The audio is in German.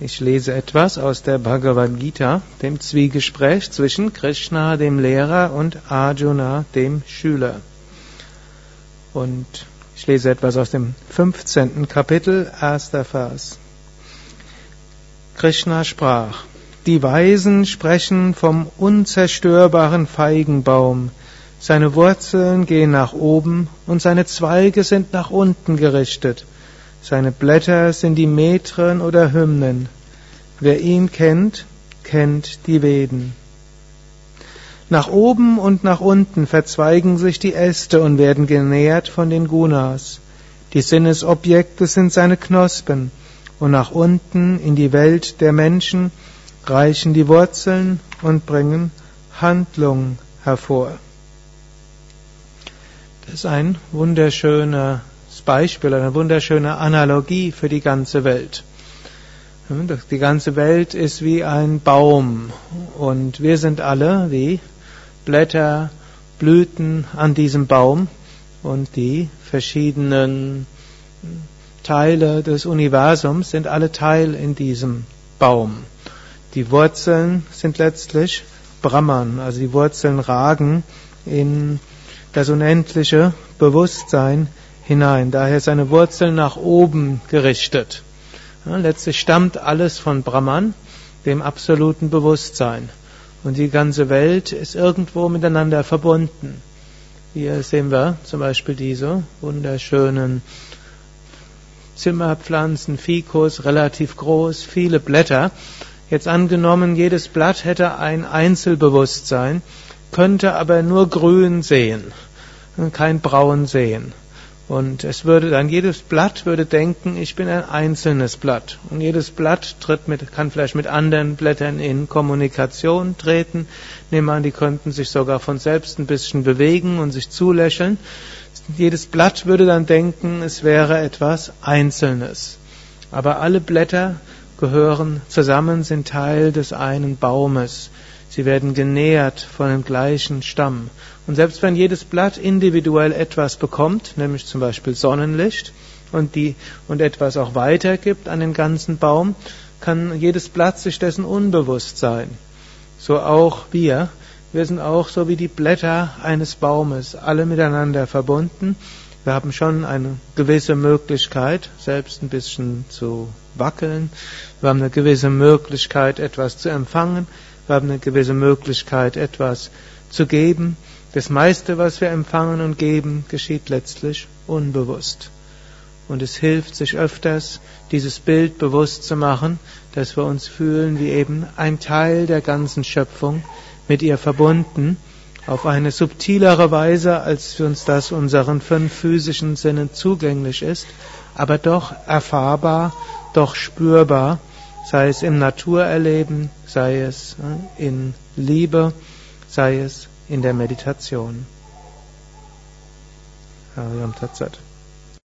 Ich lese etwas aus der Bhagavad Gita, dem Zwiegespräch zwischen Krishna, dem Lehrer, und Arjuna, dem Schüler. Und ich lese etwas aus dem 15. Kapitel, 1. Vers. Krishna sprach: Die Weisen sprechen vom unzerstörbaren Feigenbaum. Seine Wurzeln gehen nach oben und seine Zweige sind nach unten gerichtet. Seine Blätter sind die Metren oder Hymnen. Wer ihn kennt, kennt die Veden. Nach oben und nach unten verzweigen sich die Äste und werden genährt von den Gunas. Die Sinnesobjekte sind seine Knospen, und nach unten in die Welt der Menschen reichen die Wurzeln und bringen Handlung hervor. Das ist ein wunderschöner Beispiel, eine wunderschöne Analogie für die ganze Welt. Die ganze Welt ist wie ein Baum und wir sind alle wie Blätter, Blüten an diesem Baum, und die verschiedenen Teile des Universums sind alle Teil in diesem Baum. Die Wurzeln sind letztlich Brahman, also die Wurzeln ragen in das unendliche Bewusstsein hinein. Daher ist seine Wurzel nach oben gerichtet. Letztlich stammt alles von Brahman, dem absoluten Bewusstsein. Und die ganze Welt ist irgendwo miteinander verbunden. Hier sehen wir zum Beispiel diese wunderschönen Zimmerpflanzen, Fikus, relativ groß, viele Blätter. Jetzt angenommen, jedes Blatt hätte ein Einzelbewusstsein, könnte aber nur grün sehen, kein braun sehen. Und es würde dann, jedes Blatt würde denken, ich bin ein einzelnes Blatt. Und jedes Blatt kann vielleicht mit anderen Blättern in Kommunikation treten. Nehmen wir an, die könnten sich sogar von selbst ein bisschen bewegen und sich zulächeln. Jedes Blatt würde dann denken, es wäre etwas Einzelnes. Aber alle Blätter gehören zusammen, sind Teil des einen Baumes. Sie werden genährt von dem gleichen Stamm. Und selbst wenn jedes Blatt individuell etwas bekommt, nämlich zum Beispiel Sonnenlicht, und etwas auch weitergibt an den ganzen Baum, kann jedes Blatt sich dessen unbewusst sein. So auch wir. Wir sind auch so wie die Blätter eines Baumes, alle miteinander verbunden. Wir haben schon eine gewisse Möglichkeit, selbst ein bisschen zu wackeln. Wir haben eine gewisse Möglichkeit, etwas zu empfangen. Wir haben eine gewisse Möglichkeit, etwas zu geben. Das meiste, was wir empfangen und geben, geschieht letztlich unbewusst. Und es hilft sich öfters, dieses Bild bewusst zu machen, dass wir uns fühlen wie eben ein Teil der ganzen Schöpfung, mit ihr verbunden, auf eine subtilere Weise, als uns das unseren 5 physischen Sinnen zugänglich ist, aber doch erfahrbar, doch spürbar, sei es im Naturerleben, sei es in Liebe, sei es in der Meditation. Hariom Tatsat.